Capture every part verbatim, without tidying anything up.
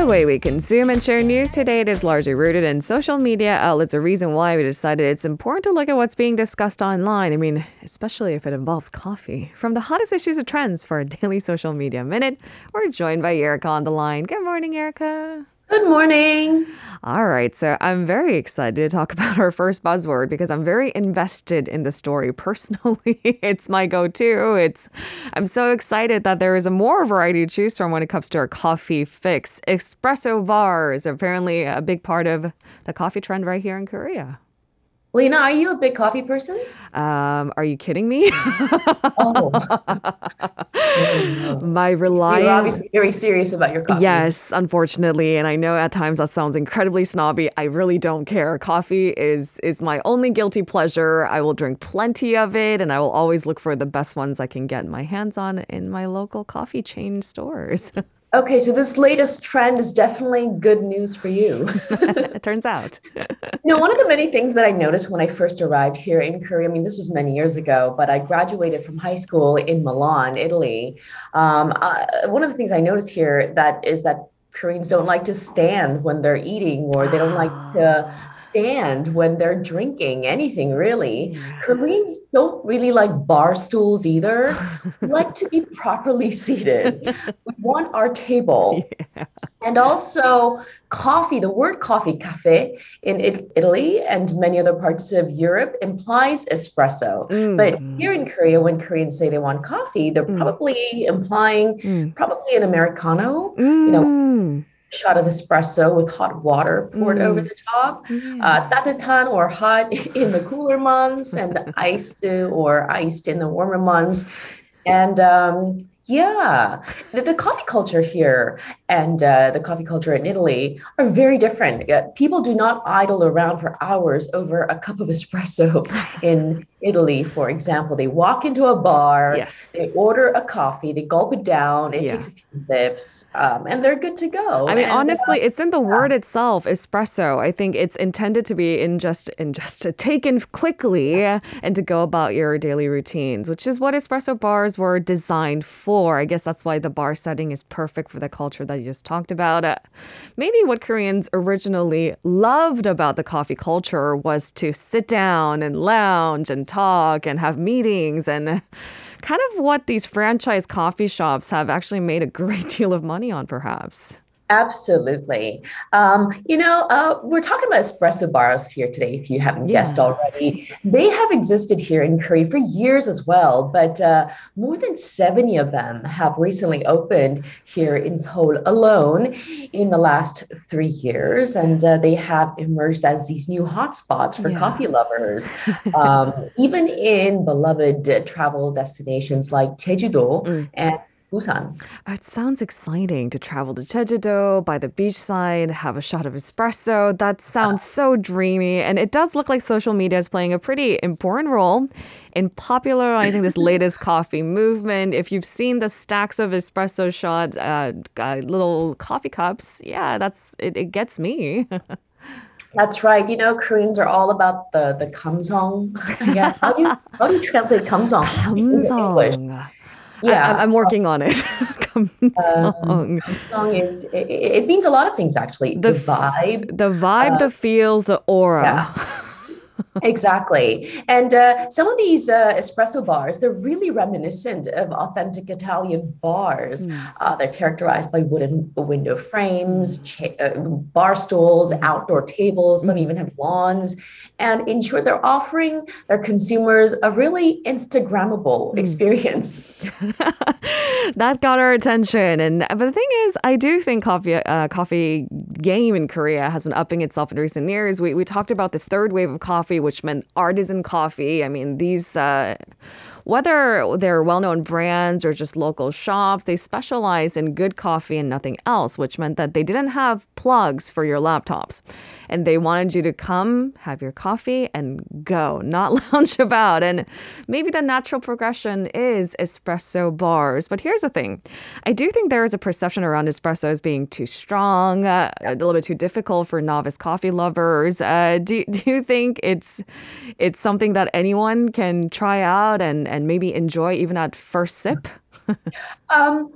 The way we consume and share news today, it is largely rooted in social media outlets, a reason why we decided it's important to look at what's being discussed online. I mean, especially if it involves coffee. From the hottest issues to trends for a daily social media minute, we're joined by Erica on the line. Good morning, Erica. Good morning. All right, so I'm very excited to talk about our first buzzword because I'm very invested in the story personally. It's my go-to. It's I'm so excited that there is a more variety to choose from when it comes to our coffee fix. Espresso bars are apparently a big part of the coffee trend right here in Korea. Lena, are you a big coffee person? Um, are you kidding me? Oh. My reliance. You're obviously very serious about your coffee. Yes, unfortunately. And I know at times that sounds incredibly snobby. I really don't care. Coffee is, is my only guilty pleasure. I will drink plenty of it, and I will always look for the best ones I can get my hands on in my local coffee chain stores. Okay, so this latest trend is definitely good news for you. It turns out. You know, one of the many things that I noticed when I first arrived here in Korea, I mean, this was many years ago, but I graduated from high school in Milan, Italy. Um, I, one of the things I noticed here that is that Koreans don't like to stand when they're eating, or they don't like to stand when they're drinking anything, really. Koreans don't really like bar stools either. We like to be properly seated. We want our table. Yeah. And also coffee, the word coffee, cafe, in Italy and many other parts of Europe implies espresso. Mm. But here in Korea, when Koreans say they want coffee, they're mm. probably implying mm. probably an Americano, mm. you know, shot of espresso with hot water poured mm. over the top, mm. uh, 따뜻한 or hot in the cooler months and iced or iced in the warmer months. And, um, Yeah, the, the coffee culture here and uh, the coffee culture in Italy are very different. Uh, people do not idle around for hours over a cup of espresso in Italy, for example. They walk into a bar, yes. They order a coffee, they gulp it down, it yeah. takes a few sips, um, and they're good to go. I mean, and, honestly, uh, it's in the word yeah. itself, espresso. I think it's intended to be ingest, ingest, taken quickly and to go about your daily routines, which is what espresso bars were designed for. I guess that's why the bar setting is perfect for the culture that you just talked about. Uh, maybe what Koreans originally loved about the coffee culture was to sit down and lounge and talk and have meetings, and kind of what these franchise coffee shops have actually made a great deal of money on, perhaps. Absolutely. Um, you know, uh, we're talking about espresso bars here today, if you haven't yeah. guessed already. They have existed here in Korea for years as well, but uh, more than seventy of them have recently opened here in Seoul alone in the last three years. And uh, they have emerged as these new hotspots for yeah. coffee lovers. Um, even in beloved uh, travel destinations like Jeju-do mm. and Busan. It sounds exciting to travel to Jeju-do, by the beachside, have a shot of espresso. That sounds so dreamy. And it does look like social media is playing a pretty important role in popularizing this latest coffee movement. If you've seen the stacks of espresso shot uh, uh, little coffee cups, yeah, that's it, it gets me. That's right. You know, Koreans are all about the, the gamseong. I guess. How do you, how do you translate gamseong? Gamseong. Yeah, I, I'm working on it. Gamseong. Um, gamseong is it, it means a lot of things actually. The, the vibe, the vibe, uh, the feels, the aura. Yeah. Exactly. And uh, some of these uh, espresso bars, they're really reminiscent of authentic Italian bars. Mm. Uh, they're characterized by wooden window frames, cha- uh, bar stools, outdoor tables. Some mm. even have lawns. And in short, they're offering their consumers a really Instagrammable mm. experience. That got our attention. And but the thing is, I do think coffee uh, coffee game in Korea has been upping itself in recent years. We we talked about this third wave of coffee, which meant artisan coffee. I mean, these, uh, whether they're well-known brands or just local shops, they specialize in good coffee and nothing else, which meant that they didn't have plugs for your laptops. And they wanted you to come, have your coffee, and go, not lounge about. And maybe the natural progression is espresso bars. But here's the thing. I do think there is a perception around espresso as being too strong, uh, a little bit too difficult for novice coffee lovers. Uh, do, do you think it's it's something that anyone can try out and, and maybe enjoy even at first sip? um,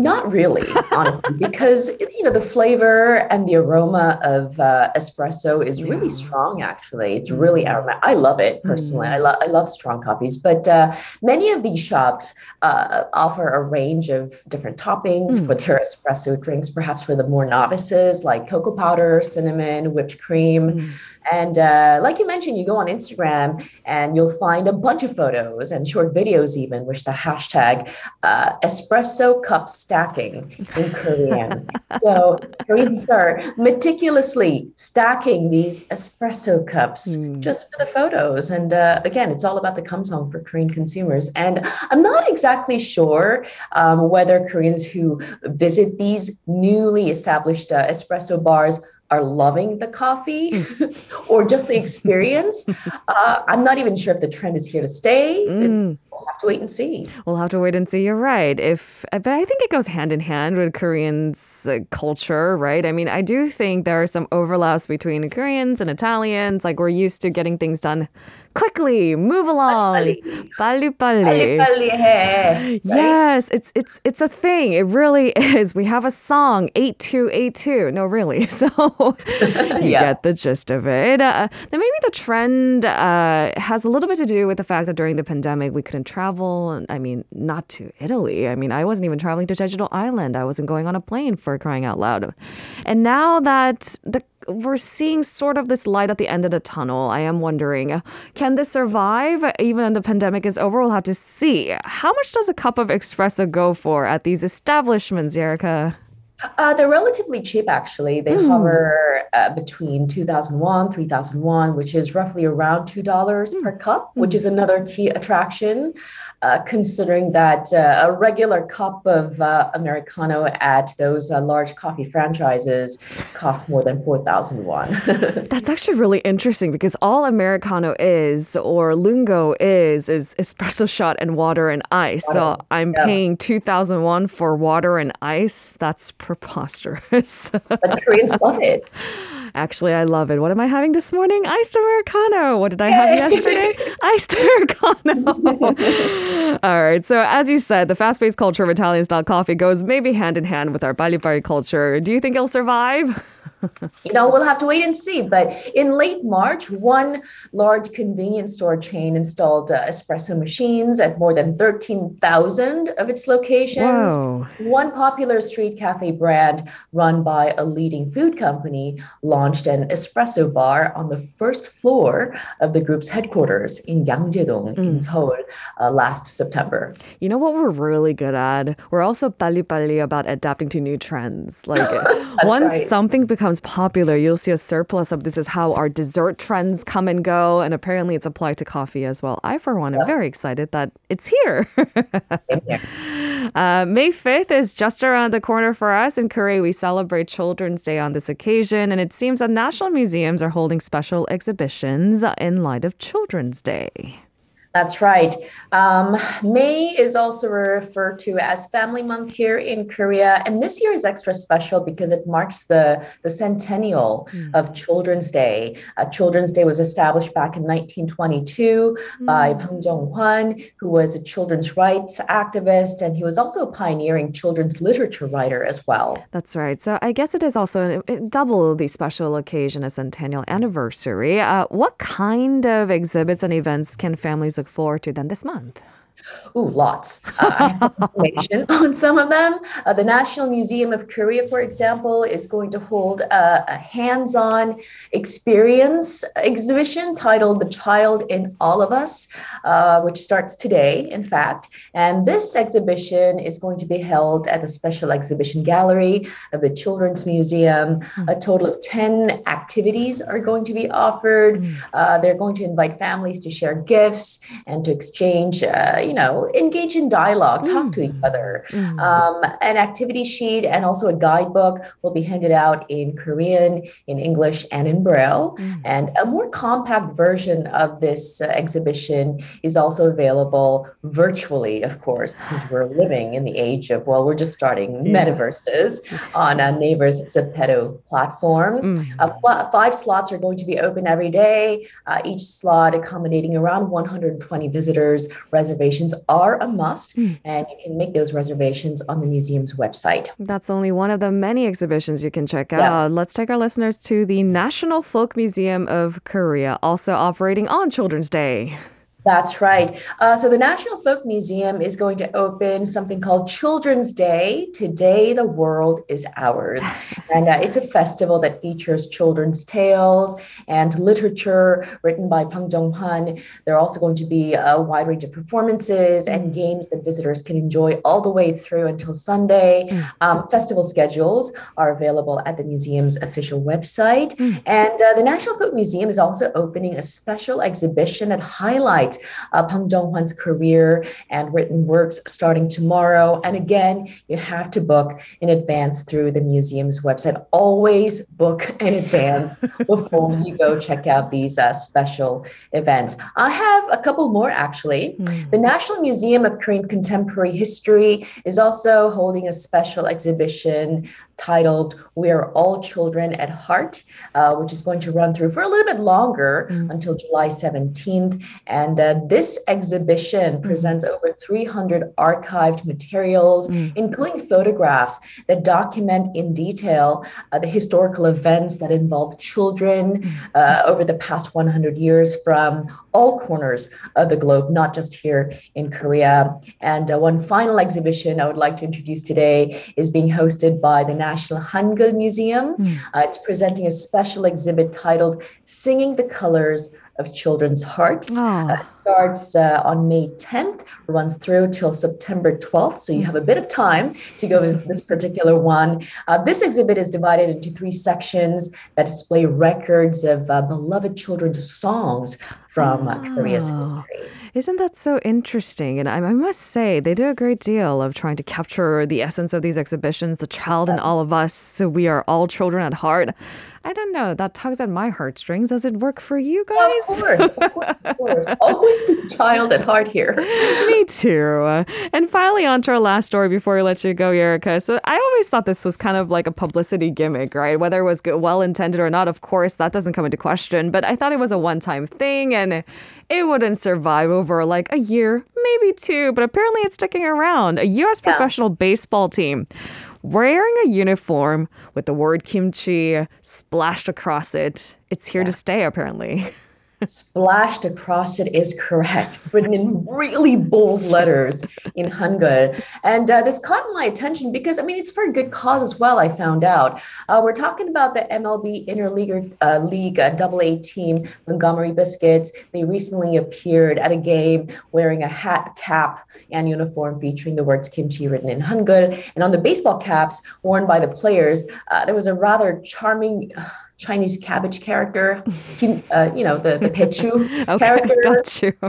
Not really, honestly, because, you know, the flavor and the aroma of uh, espresso is really yeah. strong, actually. It's really aromatic. I love it personally. Mm. I, lo- I love strong coffees. But uh, many of these shops uh, offer a range of different toppings mm. for their espresso drinks, perhaps for the more novices, like cocoa powder, cinnamon, whipped cream. Mm. And uh, like you mentioned, you go on Instagram and you'll find a bunch of photos and short videos even, which the hashtag uh, espresso cups stacking in Korean. So Koreans are meticulously stacking these espresso cups mm. just for the photos. And uh, again, it's all about the gamseong for Korean consumers. And I'm not exactly sure um, whether Koreans who visit these newly established uh, espresso bars are loving the coffee or just the experience. Uh, I'm not even sure if the trend is here to stay. Mm. We'll have to wait and see. We'll have to wait and see. You're right. If, but I think it goes hand in hand with Koreans' uh, culture, right? I mean, I do think there are some overlaps between Koreans and Italians. Like, we're used to getting things done quickly, move along. 빨리 빨리. 빨리 빨리 해. Yes, it's it's it's a thing. It really is. We have a song, eight two eight two. No, really. So you yeah. get the gist of it. Uh, then maybe the trend uh, has a little bit to do with the fact that during the pandemic we couldn't travel. I mean, not to Italy. I mean, I wasn't even traveling to Jeju-do Island. I wasn't going on a plane, for crying out loud. And now that the we're seeing sort of this light at the end of the tunnel. I am wondering, can this survive even when the pandemic is over? We'll have to see. How much does a cup of espresso go for at these establishments, Erica? Uh, they're relatively cheap, actually. They mm. hover uh, between two thousand won, three thousand won, which is roughly around two dollars mm. per cup, which is another key attraction, uh, considering that uh, a regular cup of uh, Americano at those uh, large coffee franchises costs more than four thousand won. That's actually really interesting because all Americano is, or lungo is, is espresso shot and water and ice. Water. So I'm yeah. paying two thousand won for water and ice. That's pretty preposterous. But Koreans love it. Actually, I love it. What am I having this morning? Iced Americano. What did I have yesterday? Iced Americano. All right. So as you said, the fast-paced culture of Italian style coffee goes maybe hand in hand with our Balibari culture. Do you think it'll survive? You know, we'll have to wait and see. But in late March, one large convenience store chain installed uh, espresso machines at more than thirteen thousand of its locations. Whoa. One popular street cafe brand run by a leading food company launched an espresso bar on the first floor of the group's headquarters in Yangjedong mm. in Seoul uh, last September. You know what we're really good at? We're also pali pali about adapting to new trends. Like once right. something becomes popular, you'll see a surplus of this. Is how our dessert trends come and go, and apparently it's applied to coffee as well. I, for one, am yeah. very excited that it's here. uh, May fifth is just around the corner for us. In Korea, we celebrate Children's Day on this occasion, and it seems that national museums are holding special exhibitions in light of Children's Day. That's right. Um, May is also referred to as Family Month here in Korea. And this year is extra special because it marks the, the centennial mm. of Children's Day. Uh, Children's Day was established back in nineteen twenty-two mm. by Bang Jong-hwan, who was a children's rights activist. And he was also a pioneering children's literature writer as well. That's right. So I guess it is also a, a double the special occasion, a centennial anniversary. Uh, what kind of exhibits and events can families look forward to then this month? Ooh, lots. Uh, I have some information on some of them. Uh, the National Museum of Korea, for example, is going to hold a, a hands-on experience exhibition titled The Child in All of Us, uh, which starts today, in fact. And this exhibition is going to be held at the Special Exhibition Gallery of the Children's Museum. Mm-hmm. A total of ten activities are going to be offered. Mm-hmm. Uh, they're going to invite families to share gifts and to exchange uh, you know, engage in dialogue, talk mm. to each other. Mm. Um, an activity sheet and also a guidebook will be handed out in Korean, in English, and in Braille. Mm. And a more compact version of this uh, exhibition is also available virtually, of course, because we're living in the age of, well, we're just starting yeah. metaverses on a Naver's Zepeto platform. Mm. Uh, pl- five slots are going to be open every day, uh, each slot accommodating around one hundred twenty visitors. Reservations reservations are a must, mm. and you can make those reservations on the museum's website. That's only one of the many exhibitions you can check out. Yeah. Let's take our listeners to the National Folk Museum of Korea, also operating on Children's Day. That's right. Uh, so the National Folk Museum is going to open something called Children's Day. Today, the world is ours. And uh, it's a festival that features children's tales and literature written by Bang Jong-hun. There are also going to be a wide range of performances and games that visitors can enjoy all the way through until Sunday. Um, festival schedules are available at the museum's official website. And uh, the National Folk Museum is also opening a special exhibition that highlights Uh, Bang Jong-hwan's career and written works starting tomorrow. And again, you have to book in advance through the museum's website. Always book in advance before you go check out these uh, special events. I have a couple more, actually. Mm. The National Museum of Korean Contemporary History is also holding a special exhibition titled We Are All Children at Heart, uh, which is going to run through for a little bit longer mm. until July seventeenth. And uh, this exhibition presents over three hundred archived materials, mm. including photographs that document in detail uh, the historical events that involve children uh, over the past one hundred years from all corners of the globe, not just here in Korea. And uh, one final exhibition I would like to introduce today is being hosted by the National Hangul Museum. Mm. Uh, it's presenting a special exhibit titled Singing the Colors of Children's Hearts. Oh. Uh, starts uh, on May tenth, runs through till September twelfth. So you have a bit of time to go visit this particular one. Uh, this exhibit is divided into three sections that display records of uh, beloved children's songs from uh, Korea's history. Isn't that so interesting? And I, I must say, they do a great deal of trying to capture the essence of these exhibitions, the child in all of us. So we are all children at heart. I don't know. That tugs at my heartstrings. Does it work for you guys? Well, of course. Of course, of course. Always a child at heart here. Me too. And finally, on to our last story before we let you go, Erica. So I always thought this was kind of like a publicity gimmick, right? Whether it was well-intended or not, of course, that doesn't come into question. But I thought it was a one-time thing and it wouldn't survive over like a year, maybe two. But apparently it's sticking around. A U S yeah. professional baseball team wearing a uniform with the word kimchi splashed across it. It's here yeah. to stay, apparently. Splashed across it is correct, written in really bold letters in Hangul. And uh, this caught my attention because, I mean, it's for a good cause as well, I found out. Uh, we're talking about the M L B Interleague uh, League double A team, Montgomery Biscuits. They recently appeared at a game wearing a hat, cap, and uniform featuring the words kimchi written in Hangul. And on the baseball caps worn by the players, uh, there was a rather charming Uh, Chinese cabbage character, uh, you know, the, the pechu character,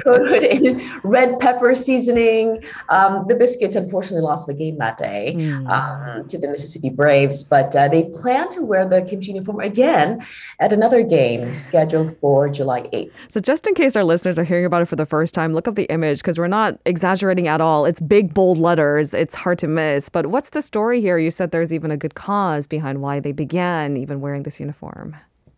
coated in red pepper seasoning. Um, the Biscuits unfortunately lost the game that day mm. um, to the Mississippi Braves, but uh, they plan to wear the kimchi uniform again at another game scheduled for July eighth. So just in case our listeners are hearing about it for the first time, look up the image because we're not exaggerating at all. It's big, bold letters. It's hard to miss. But what's the story here? You said there's even a good cause behind why they began even wearing this uniform.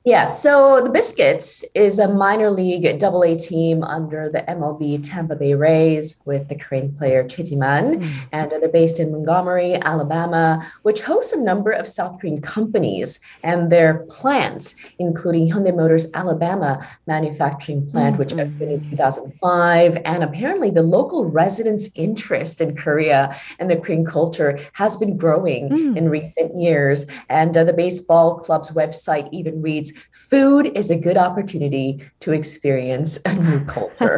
Yeah, so the Biscuits is a minor league double A team under the M L B Tampa Bay Rays with the Korean player Choi Jin Man. Mm-hmm. And they're based in Montgomery, Alabama, which hosts a number of South Korean companies and their plants, including Hyundai Motors Alabama manufacturing plant, mm-hmm. which opened in two thousand five. And apparently the local residents' interest in Korea and the Korean culture has been growing mm-hmm. in recent years. And uh, the baseball club's website even reads, "Food is a good opportunity to experience a new culture."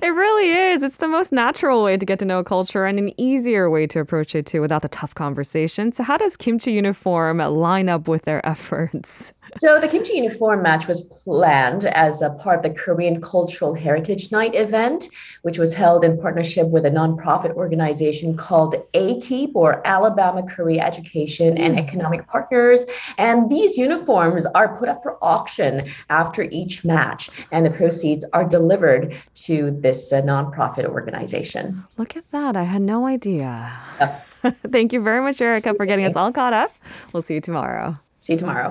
It really is. It's the most natural way to get to know a culture and an easier way to approach it too without the tough conversation. So how does kimchi uniform line up with their efforts? So the kimchi uniform match was planned as a part of the Korean Cultural Heritage Night event, which was held in partnership with a nonprofit organization called A K E A P, or Alabama Korea Education and Economic Partners. And these uniforms are put up for auction after each match, and the proceeds are delivered to this uh, nonprofit organization. Look at that. I had no idea. Oh. Thank you very much, Erica, for getting us all caught up. We'll see you tomorrow. See you tomorrow.